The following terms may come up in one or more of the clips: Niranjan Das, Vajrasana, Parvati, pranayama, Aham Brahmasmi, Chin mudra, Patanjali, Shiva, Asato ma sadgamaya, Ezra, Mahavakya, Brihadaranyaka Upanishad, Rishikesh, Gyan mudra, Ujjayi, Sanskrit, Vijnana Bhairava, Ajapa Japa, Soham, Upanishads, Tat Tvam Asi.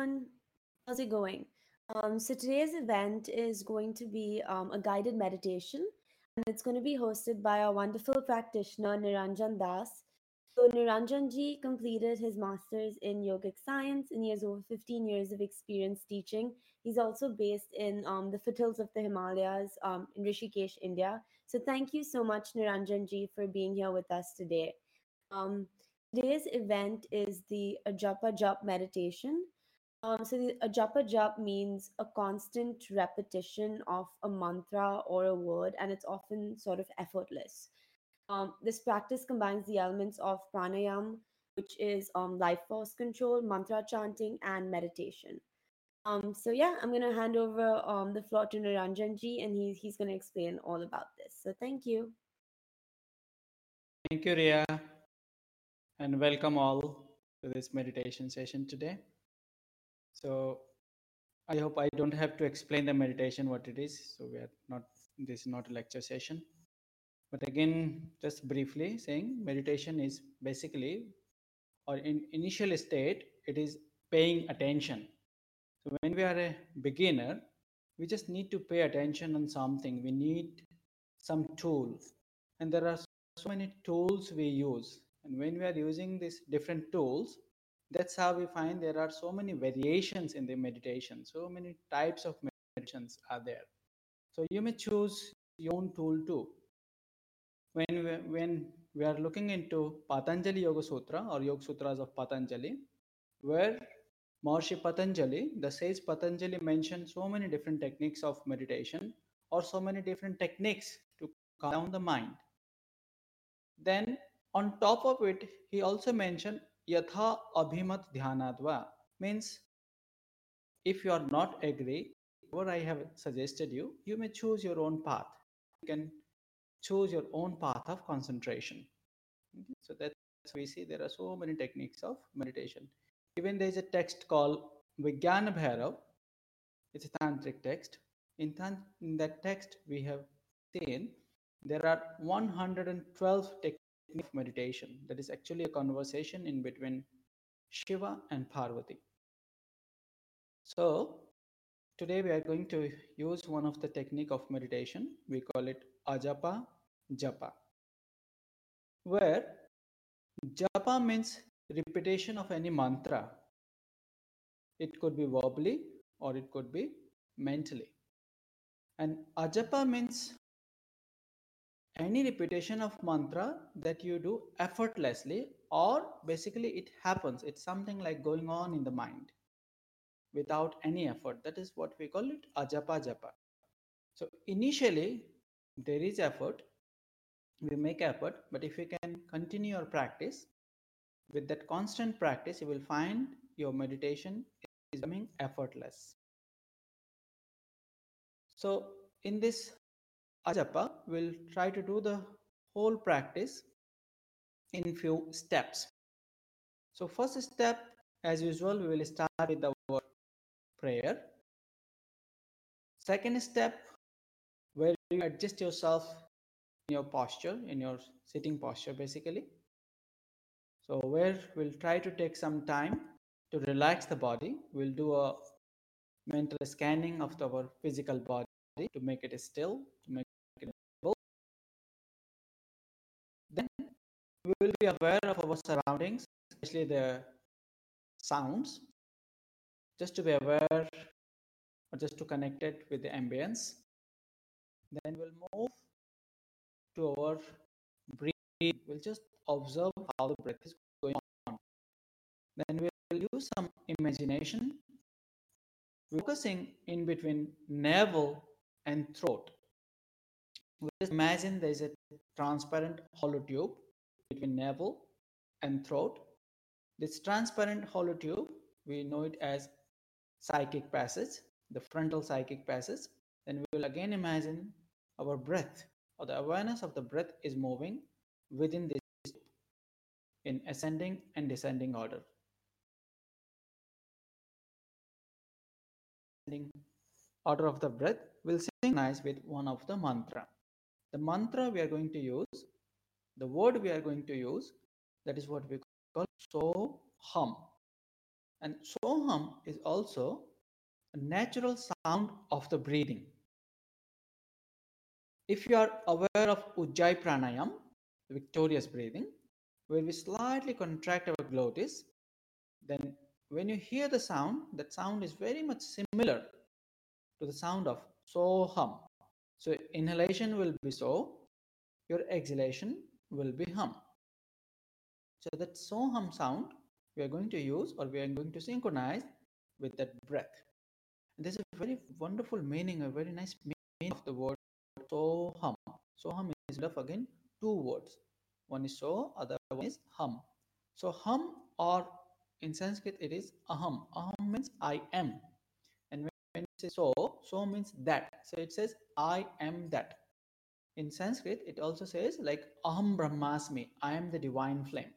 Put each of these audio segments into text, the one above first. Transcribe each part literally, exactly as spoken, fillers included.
everyone. How's it going? Um, so today's event is going to be um, a guided meditation, and it's going to be hosted by our wonderful practitioner, Niranjan Das. So Niranjan ji completed his master's in yogic science, and he has over fifteen years of experience teaching. He's also based in um, the foothills of the Himalayas um, in Rishikesh, India. So thank you so much, Niranjan ji, for being here with us today. Um, Today's event is the Ajapa Japa meditation. Um, so the Ajapa Japa means a constant repetition of a mantra or a word, and it's often sort of effortless. Um, this practice combines the elements of pranayama, which is um, life force control, mantra chanting, and meditation. Um, so yeah, I'm going to hand over um, the floor to Niranjan ji, and he, he's going to explain all about this. So thank you. Thank you, Riya. And welcome all to this meditation session today. So I hope I don't have to explain the meditation, what it is. So we are not, this is not a lecture session. But again, just briefly saying, meditation is basically, or in initial state, it is paying attention. So when we are a beginner, we just need to pay attention on something. We need some tool. And there are so many tools we use. And when we are using these different tools, that's how we find there are so many variations in the meditation. So many types of meditations are there. So you may choose your own tool too. When we, when we are looking into Patanjali Yoga Sutra or Yoga Sutras of Patanjali, where Maharishi Patanjali, the sage Patanjali, mentioned so many different techniques of meditation or so many different techniques to calm down the mind. Then on top of it, he also mentioned yatha abhimat dhyanadva, means if you are not agree what I have suggested you, you may choose your own path. You can choose your own path of concentration. Okay? So that's we see there are so many techniques of meditation. Even there is a text called Vijnana Bhairava. It's a tantric text. In, th- in that text, we have seen there are one hundred twelve techniques of meditation. That is actually a conversation in between Shiva and Parvati. So today we are going to use one of the technique of meditation. We call it Ajapa Japa, where Japa means repetition of any mantra. It could be verbally or it could be mentally. And Ajapa means any repetition of mantra that you do effortlessly, or basically it happens. It's something like going on in the mind without any effort. That is what we call it Ajapa Japa. So initially there is effort. We make effort, but if you can continue your practice with that constant practice, you will find your meditation is becoming effortless. So in this Ajapa, will try to do the whole practice in few steps. So first step, as usual, we will start with the word prayer. Second step, where you adjust yourself in your posture, in your sitting posture basically. So where we'll try to take some time to relax the body. We'll do a mental scanning of our physical body to make it still, to make it stable. Then we will be aware of our surroundings, especially the sounds, just to be aware or just to connect it with the ambience. Then we'll move to our breathing. We'll just observe how the breath is going on. Then we'll use some imagination, focusing in between navel and throat. We just imagine there is a transparent hollow tube between navel and throat. This transparent hollow tube, we know it as psychic passage, the frontal psychic passage. Then we will again imagine our breath or the awareness of the breath is moving within this tube in ascending and descending order. Order of the breath will synchronize with one of the mantra. The mantra we are going to use, the word we are going to use, that is what we call Soham. And Soham is also a natural sound of the breathing. If you are aware of Ujjayi pranayama, the victorious breathing, where we slightly contract our glottis, then when you hear the sound, that sound is very much similar to the sound of Soham. So inhalation will be so, your exhalation will be hum. So that Soham sound we are going to use, or we are going to synchronize with that breath. And there's a very wonderful meaning, a very nice meaning of the word Soham. Soham is made of again two words. One is so, other one is hum. So hum, or in Sanskrit it is aham. Aham means I am. And when it says so, so means that. So it says I am that. In Sanskrit it also says like Aham Brahmasmi, I am the divine flame.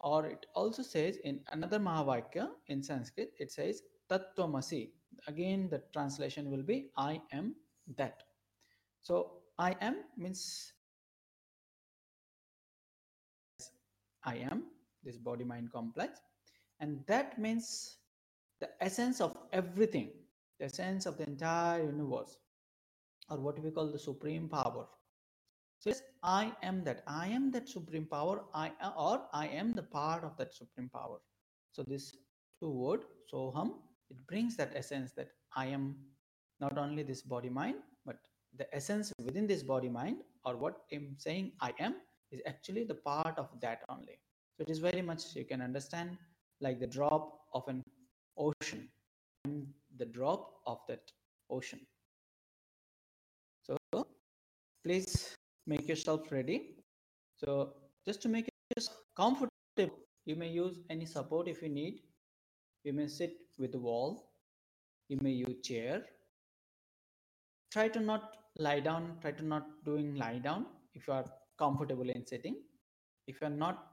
Or it also says in another Mahavakya in Sanskrit, it says Tat Tvam Asi. Again, the translation will be I am that. So I am means I am, this body-mind complex. And that means the essence of everything, the essence of the entire universe, or what we call the supreme power. So it's I am that. I am that supreme power, I am, or I am the part of that supreme power. So this two word, Soham, it brings that essence that I am not only this body-mind, but the essence within this body-mind, or what I'm saying I am, is actually the part of that only. So it is very much, you can understand, like the drop of an ocean. And the drop of that ocean. So please make yourself ready. So just to make yourself comfortable, you may use any support if you need. You may sit with the wall. You may use chair. Try to not lie down. Try to not doing lie down if you are comfortable in sitting. If you are not,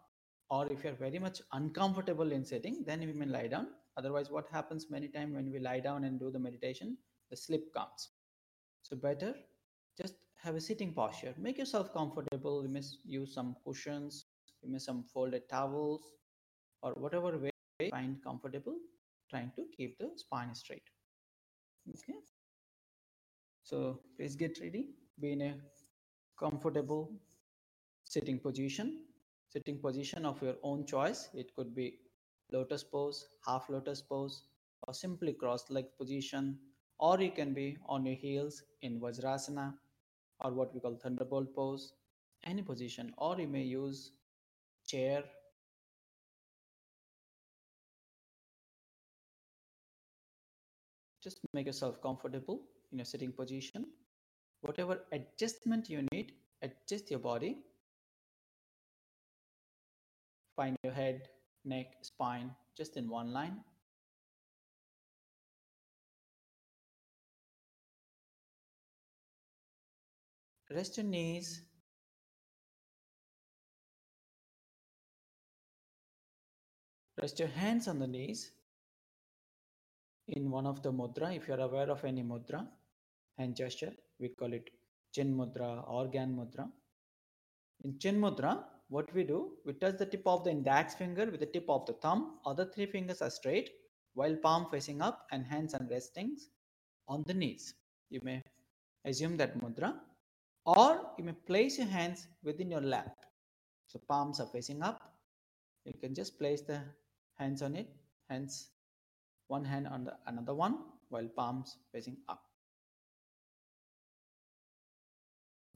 or if you are very much uncomfortable in sitting, then you may lie down. Otherwise, what happens many times when we lie down and do the meditation, the sleep comes. So better just have a sitting posture. Make yourself comfortable. You may use some cushions, you may some folded towels, or whatever way you find comfortable, trying to keep the spine straight. Okay. So please get ready. Be in a comfortable sitting position, sitting position of your own choice. It could be lotus pose, half lotus pose, or simply cross-leg position, or you can be on your heels in Vajrasana, or what we call thunderbolt pose, any position, or you may use chair. Just make yourself comfortable in a sitting position. Whatever adjustment you need, adjust your body. Find your head, neck, spine, just in one line. Rest your knees. Rest your hands on the knees in one of the mudra. If you are aware of any mudra, hand gesture, we call it Chin mudra or Gyan mudra. In Chin mudra, what we do, we touch the tip of the index finger with the tip of the thumb. Other three fingers are straight, while palm facing up and hands are resting on the knees. You may assume that mudra. Or you may place your hands within your lap. So palms are facing up. You can just place the hands on it. Hands, one hand on the another one, while palms facing up.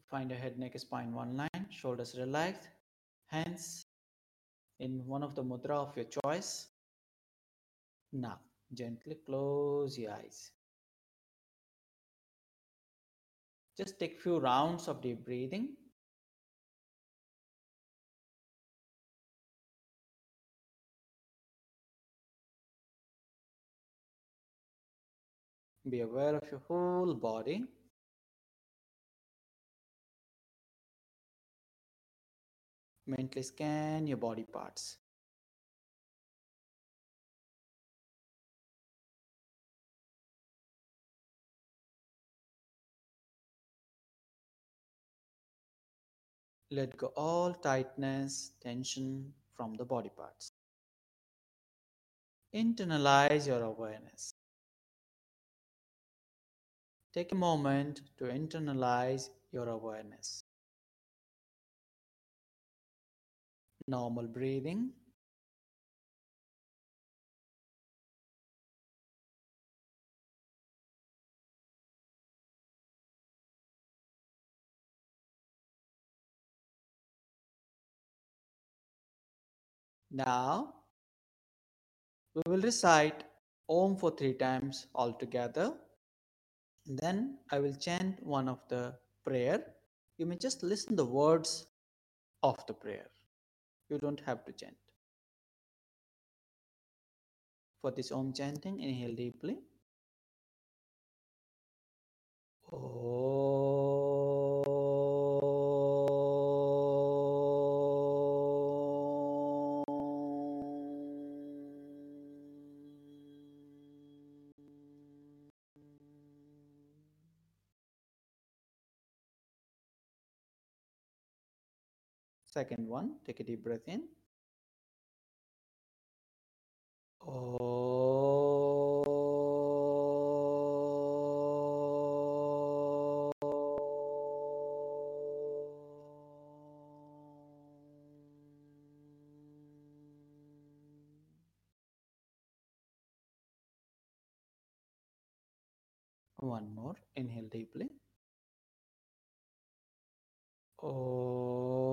Find your head, neck, spine, one line. Shoulders relaxed. Hands in one of the mudra of your choice. Now, gently close your eyes. Just take few rounds of deep breathing. Be aware of your whole body. Mentally scan your body parts. Let go all tightness, tension from the body parts. internalize your awareness. Take a moment to internalize your awareness. Normal breathing. Now, we will recite Om for three times altogether. Then I will chant one of the prayer. You may just listen the words of the prayer. You don't have to chant. For this Om chanting, inhale deeply. Om. Second one, take a deep breath in. Oh. One more, inhale deeply. Oh.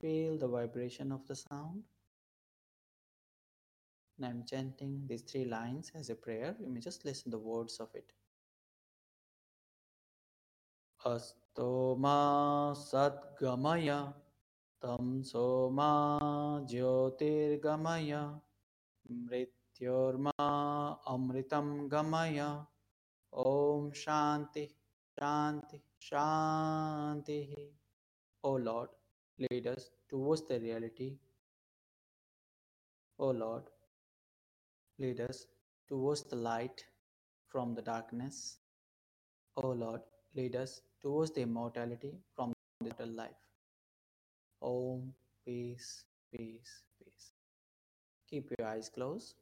Feel the vibration of the sound. And I'm chanting these three lines as a prayer. You may just listen to the words of it. Asato ma sadgamaya, tamso ma jyotirgamaya, mrityorma amritam gamaya, Om Shanti, Shanti, Shanti. O Lord, lead us towards the reality. O Lord, lead us towards the light from the darkness. O Lord, lead us towards the immortality from the mortal life. Om, peace, peace, peace. Keep your eyes closed.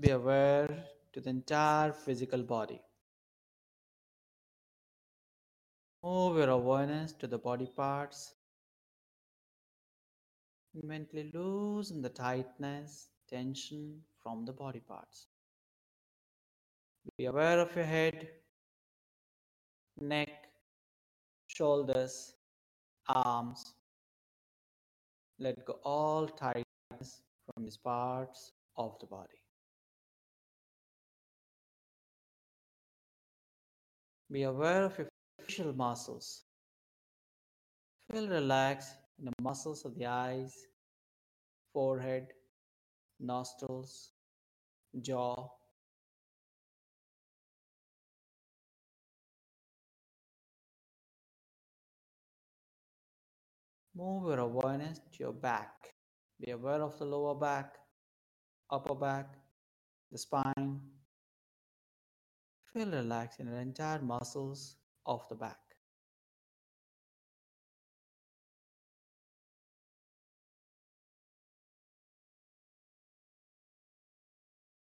Be aware to the entire physical body. Move your awareness to the body parts. Mentally loosen the tightness, tension from the body parts. Be aware of your head, neck, shoulders, arms. Let go all tightness from these parts of the body. Be aware of your facial muscles. Feel relaxed in the muscles of the eyes, forehead, nostrils, jaw. Move your awareness to your back. Be aware of the lower back, upper back, the spine. Feel relaxed in the entire muscles of the back.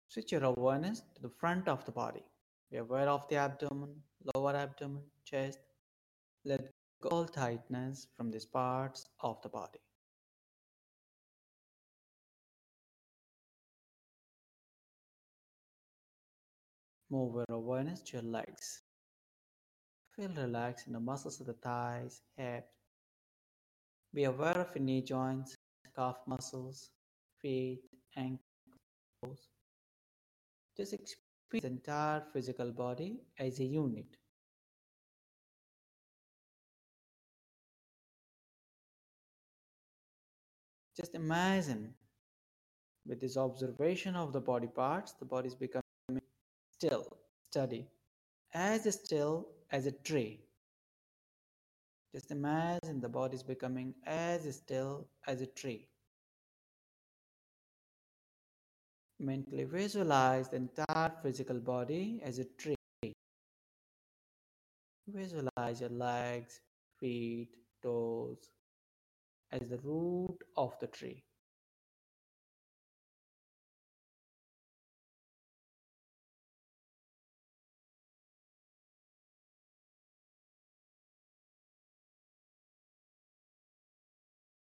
Switch your awareness to the front of the body. Be aware of the abdomen, lower abdomen, chest. Let go all tightness from these parts of the body. Move your awareness to your legs. Feel relaxed in the muscles of the thighs, hips. Be aware of your knee joints, calf muscles, feet, ankles. Just experience the entire physical body as a unit. Just imagine with this observation of the body parts, the body is becoming still, steady, as still as a tree. Just imagine the body is becoming as still as a tree. Mentally visualize the entire physical body as a tree. Visualize your legs, feet, toes as the root of the tree.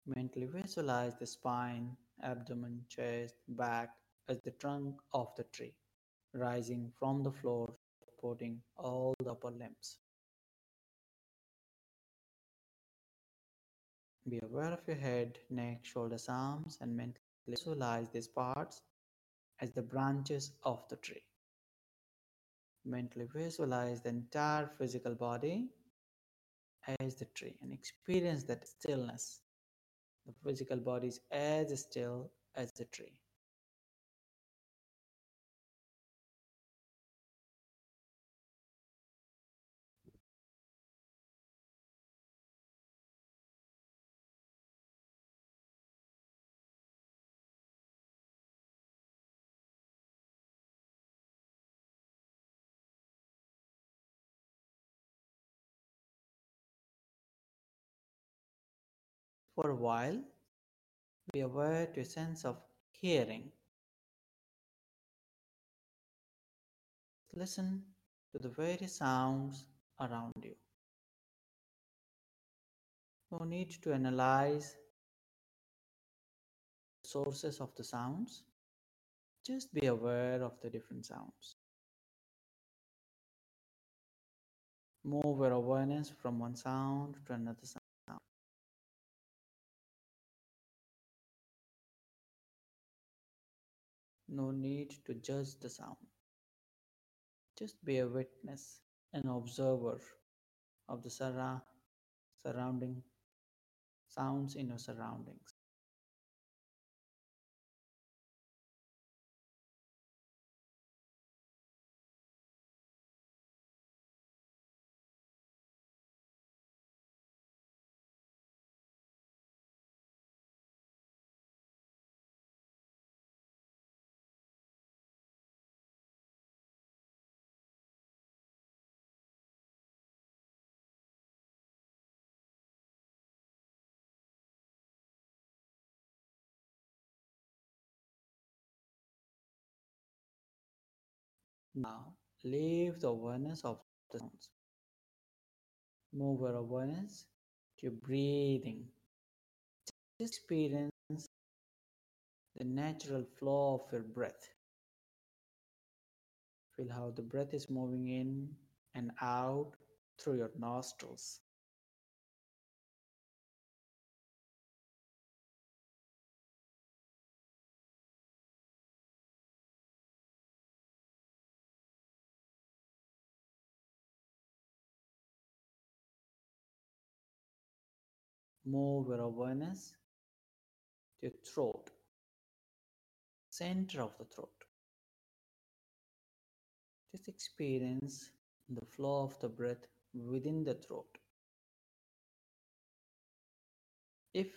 Mentally visualize the spine, abdomen, chest, back as the trunk of the tree, rising from the floor, supporting all the upper limbs. Be aware of your head, neck, shoulders, arms, and mentally visualize these parts as the branches of the tree. Mentally visualize the entire physical body as the tree and experience that stillness. The physical body is as still as the tree. For a while, be aware to a sense of hearing. Listen to the various sounds around you. No need to analyze the sources of the sounds. Just be aware of the different sounds. Move your awareness from one sound to another sound. No need to judge the sound. Just be a witness, an observer of the surra- surrounding sounds in your surroundings. Now, leave the awareness of the sounds. Move your awareness to breathing. Just experience the natural flow of your breath. Feel how the breath is moving in and out through your nostrils. Move your awareness to your throat, center of the throat. Just experience the flow of the breath within the throat. If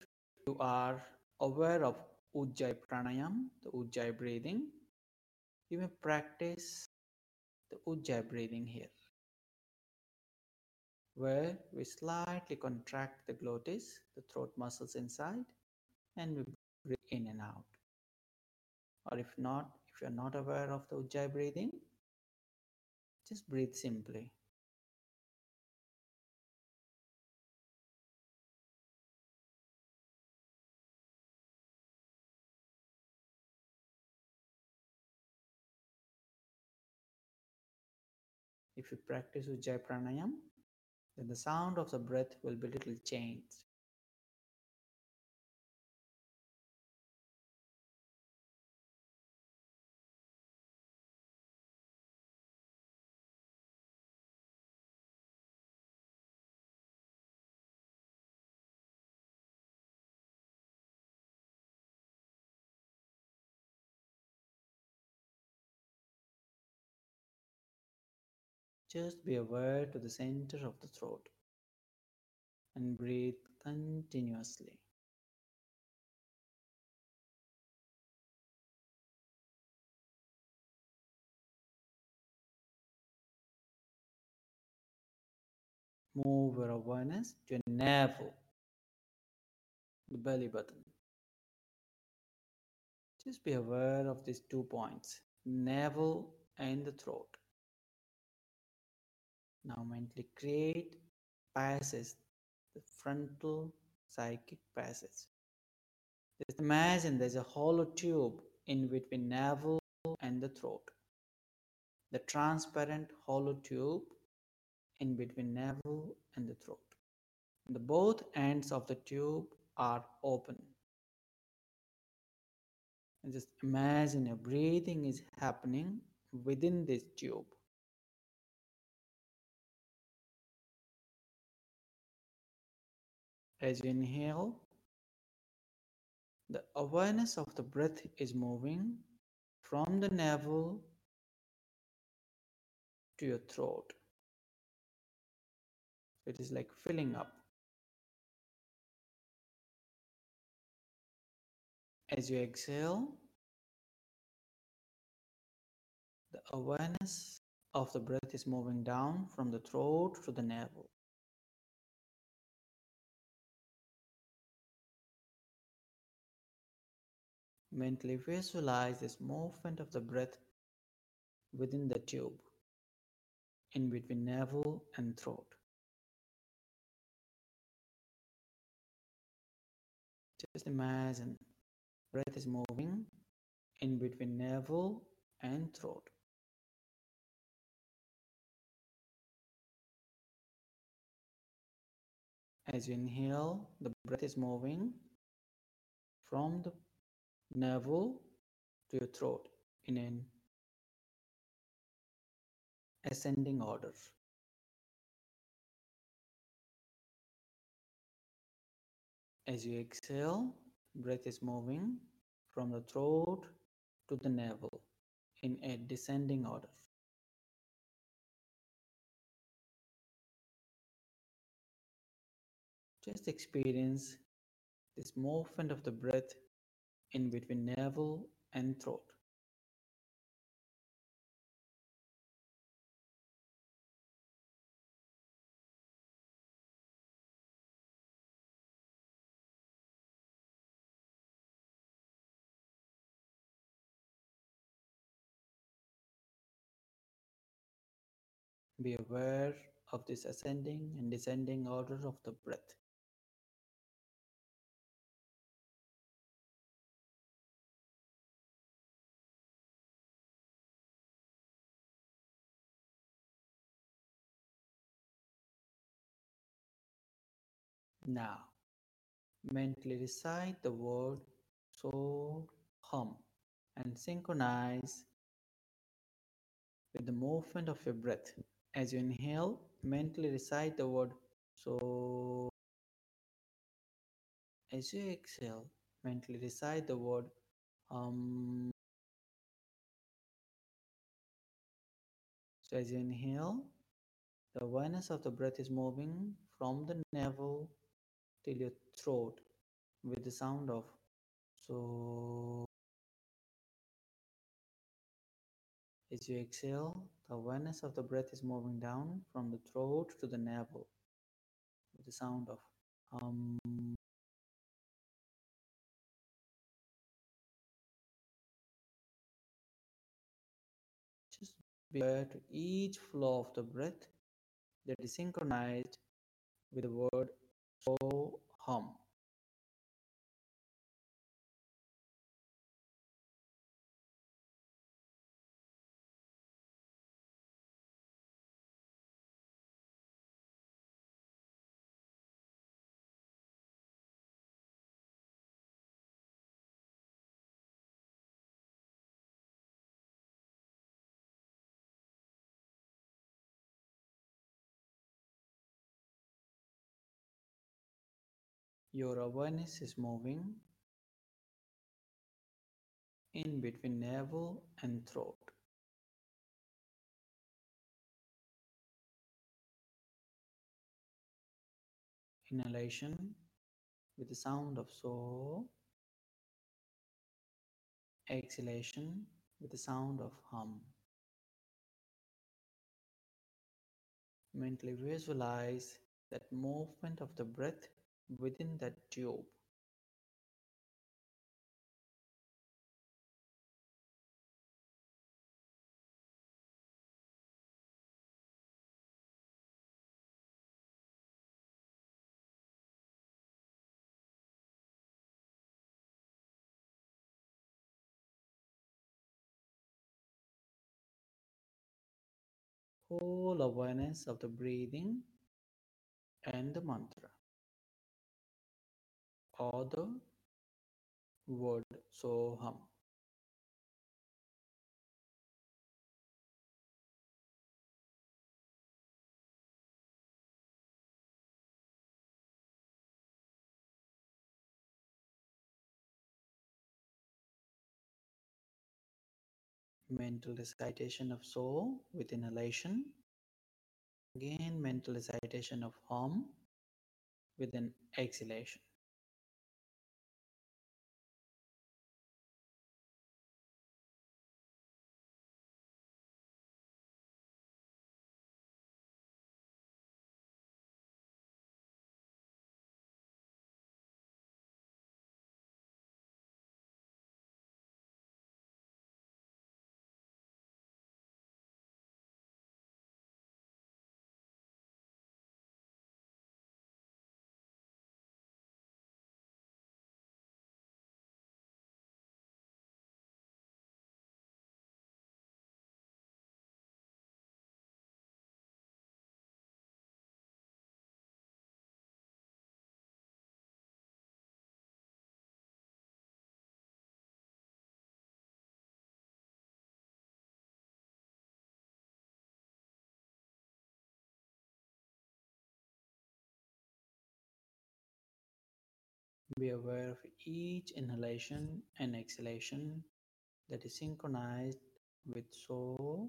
you are aware of Ujjayi pranayama, the Ujjayi breathing, you may practice the Ujjayi breathing here, where we slightly contract the glottis, the throat muscles inside, and we breathe in and out. Or if not, if you're not aware of the Ujjayi breathing, just breathe simply. If you practice Ujjayi pranayama, then the sound of the breath will be little changed. Just be aware to the center of the throat and breathe continuously. Move your awareness to your navel, the belly button. Just be aware of these two points, navel and the throat. Now mentally create passage, the frontal psychic passage. Just imagine there's a hollow tube in between navel and the throat. The transparent hollow tube in between navel and the throat. The both ends of the tube are open. And just imagine your breathing is happening within this tube. As you inhale, the awareness of the breath is moving from the navel to your throat. It is like filling up. As you exhale, the awareness of the breath is moving down from the throat to the navel. Mentally visualize this movement of the breath within the tube, in between navel and throat. Just imagine breath is moving in between navel and throat. As you inhale, the breath is moving from the navel to your throat in an ascending order. As you exhale, breath is moving from the throat to the navel in a descending order. Just experience this movement of the breath in between navel and throat. Be aware of this ascending and descending order of the breath. Now, mentally recite the word Soham and synchronize with the movement of your breath. As you inhale, mentally recite the word so. As you exhale, mentally recite the word um. So as you inhale, the awareness of the breath is moving from the navel till your throat with the sound of so. As you exhale, the awareness of the breath is moving down from the throat to the navel with the sound of um. Just be aware to each flow of the breath that is synchronized with the word Soham. Your awareness is moving in between navel and throat. inhalation with the sound of so, exhalation with the sound of hum. Mentally visualize that movement of the breath within that tube. Whole awareness of the breathing and the mantra or the word Soham. Mental recitation of so with inhalation. Again, mental recitation of hum with an exhalation. Be aware of each inhalation and exhalation that is synchronized with so,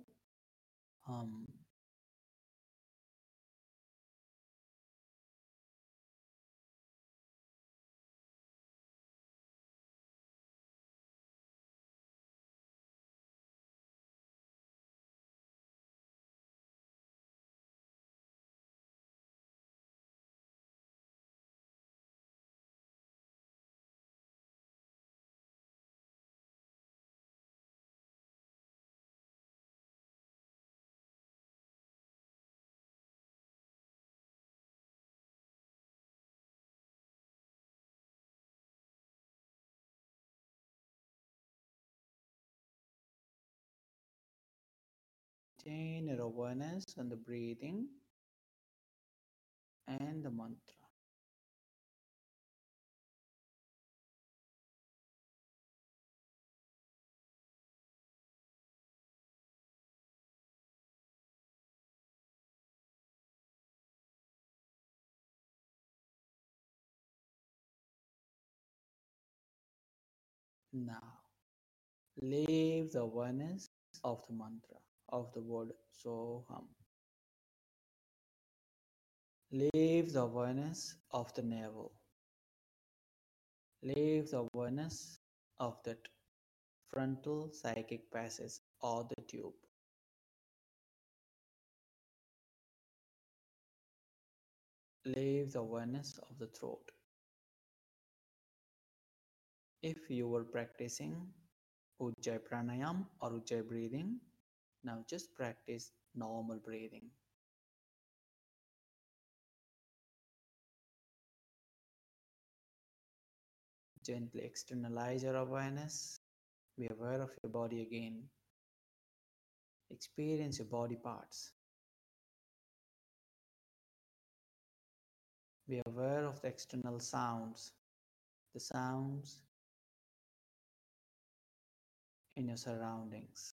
hum. Maintain your awareness on the breathing and the mantra. Now, leave the awareness of the mantra. Of the word Soham. Leave the awareness of the navel. Leave the awareness of that frontal psychic passage or the tube. Leave the awareness of the throat. If you were practicing Ujjayi pranayama or Ujjayi breathing, now just practice normal breathing. Gently externalize your awareness. Be aware of your body again. Experience your body parts. Be aware of the external sounds, the sounds in your surroundings.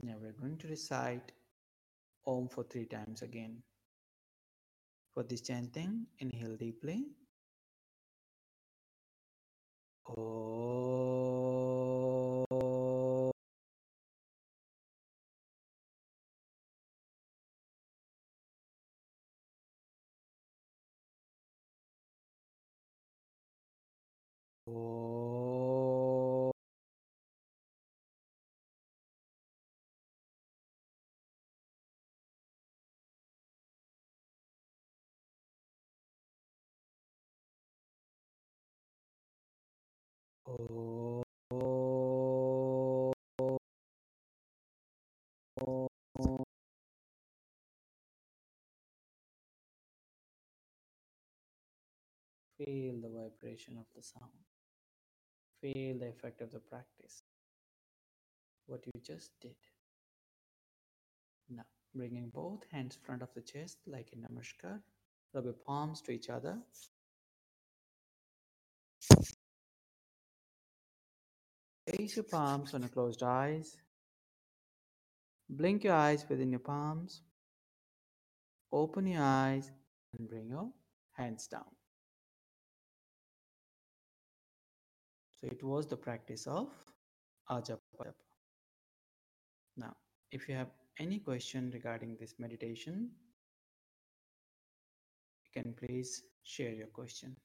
Now we're going to recite Om for three times again. For this chanting, inhale deeply. Om. Oh. Oh. Feel the vibration of the sound. Feel the effect of the practice. What you just did. Now, bringing both hands front of the chest like in Namaskar. Rub your palms to each other. Place your palms on your closed eyes. Blink your eyes within your palms. Open your eyes and bring your hands down. So it was the practice of Ajapa Japa. Now, if you have any question regarding this meditation, you can please share your question.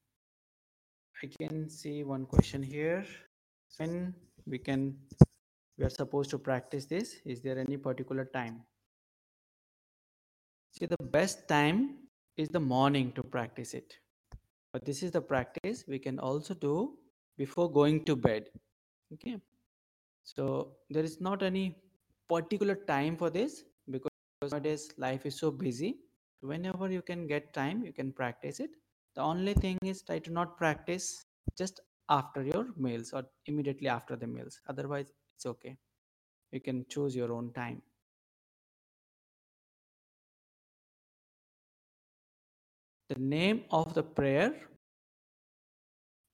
I can see one question here. When we can, we are supposed to practice this. Is there any particular time? See, the best time is the morning to practice it. But this is the practice we can also do before going to bed. Okay, so there is not any particular time for this, because nowadays life is so busy. Whenever you can get time, you can practice it. The only thing is, try to not practice just after your meals or immediately after the meals. Otherwise, it's okay. You can choose your own time. The name of the prayer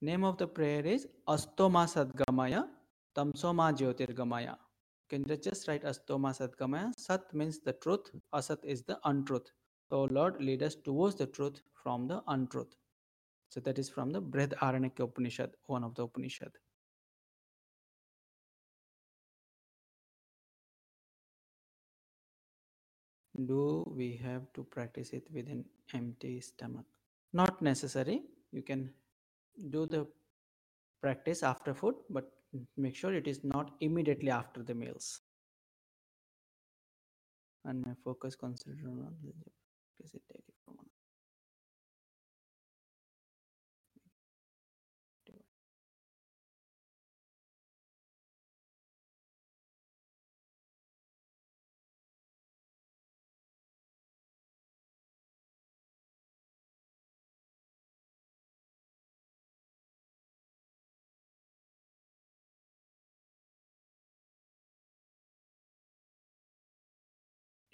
Name of the prayer is Asato ma sadgamaya, Tamso ma jyotirgamaya. You can just write Asato ma sadgamaya. Sat means the truth, Asat is the untruth. So Lord, lead us towards the truth from the untruth. So that is from the Brihadaranyaka Upanishad, one of the Upanishad. Do we have to practice it with an empty stomach? Not necessary. You can do the practice after food, but make sure it is not immediately after the meals. And my focus concentrated on practice it take it from one.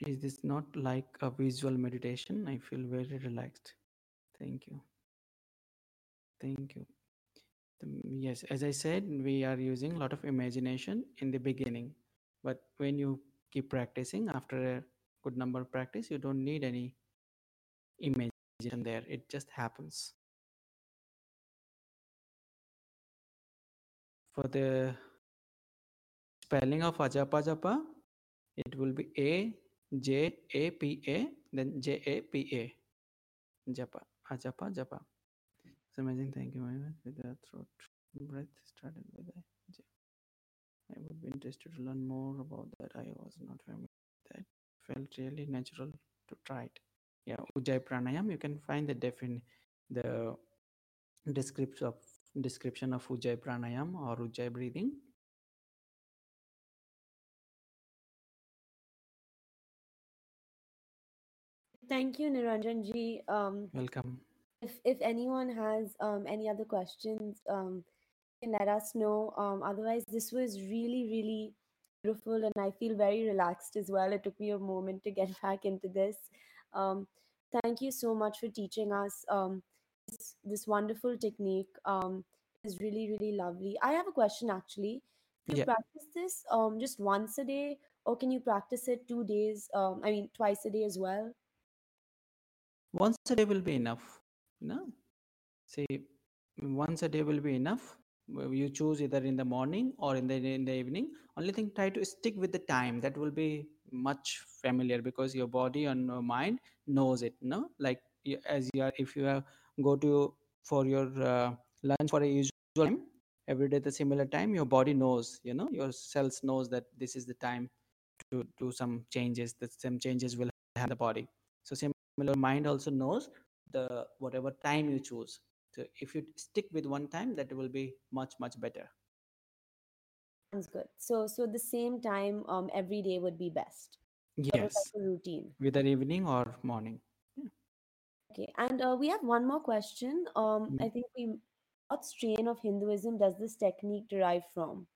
Is this not like a visual meditation? I feel very relaxed. Thank you. Thank you. The, yes, as I said, we are using a lot of imagination in the beginning. But when you keep practicing, after a good number of practice, you don't need any imagination there. It just happens. For the spelling of Ajapa Japa, it will be A. J A P A, then J A P A, Japa, Ajapa Japa. It's amazing. Thank you very much. With the throat breath started with a J. I would be interested to learn more about that. I was not familiar with that. Felt really natural to try it. Yeah, Ujjayi pranayama. You can find the defin, the description of description of Ujjayi pranayama or Ujjayi breathing. Thank you, Niranjan ji. Um, Welcome. If if anyone has um, any other questions, um, you can let us know. Um, otherwise, this was really, really beautiful, and I feel very relaxed as well. It took me a moment to get back into this. Um, thank you so much for teaching us um, this, this wonderful technique. Um, is really, really lovely. I have a question, actually. Do you yeah. practice this um, just once a day, or can you practice it two days? Um, I mean, twice a day as well? Once a day will be enough. No? See, once a day will be enough. You choose either in the morning or in the in the evening. Only thing, try to stick with the time. That will be much familiar, because your body and your mind knows it. No, like as you are, if you are, go to for your uh, lunch for a usual time, every day at the similar time, your body knows, you know, your cells knows that this is the time to do some changes, that some changes will have the body. So similar, mind also knows the whatever time you choose. So if you stick with one time, that will be much, much better. Sounds good. So, so the same time um, every day would be best. Yes. A routine. Whether evening or morning. Yeah. Okay. And uh, we have one more question. Um, mm-hmm. I think we, what strain of Hinduism does this technique derive from?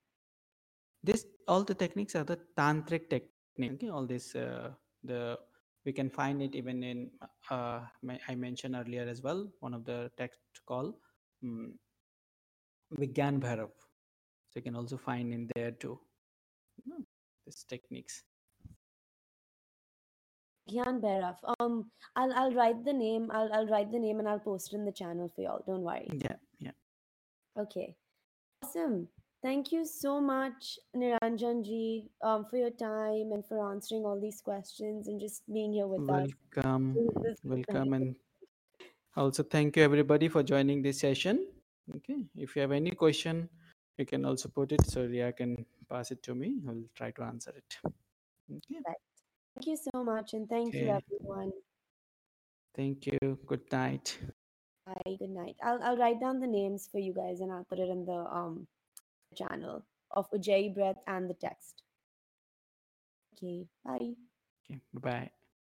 This, all the techniques are the tantric technique. Okay? All this, uh, the we can find it even in, uh, my, I mentioned earlier as well, one of the text called um, Vijnana Bhairava. So you can also find in there too, you know, these techniques. Gyan Bhairava. Um, I'll I'll write the name. I'll I'll write the name and I'll post it in the channel for y'all. Don't worry. Yeah, yeah. Okay, awesome. Thank you so much, Niranjanji, um, for your time and for answering all these questions and just being here with welcome. us. Welcome, welcome, and also thank you everybody for joining this session. Okay, if you have any question, you can also put it so Ria can pass it to me. I'll try to answer it. Okay. Right. Thank you so much, and thank okay. you, everyone. Thank you. Good night. Bye. Good night. I'll I'll write down the names for you guys, and I'll put it in the um channel of Ujjayi breath and the text. Okay. Bye. Okay. Bye.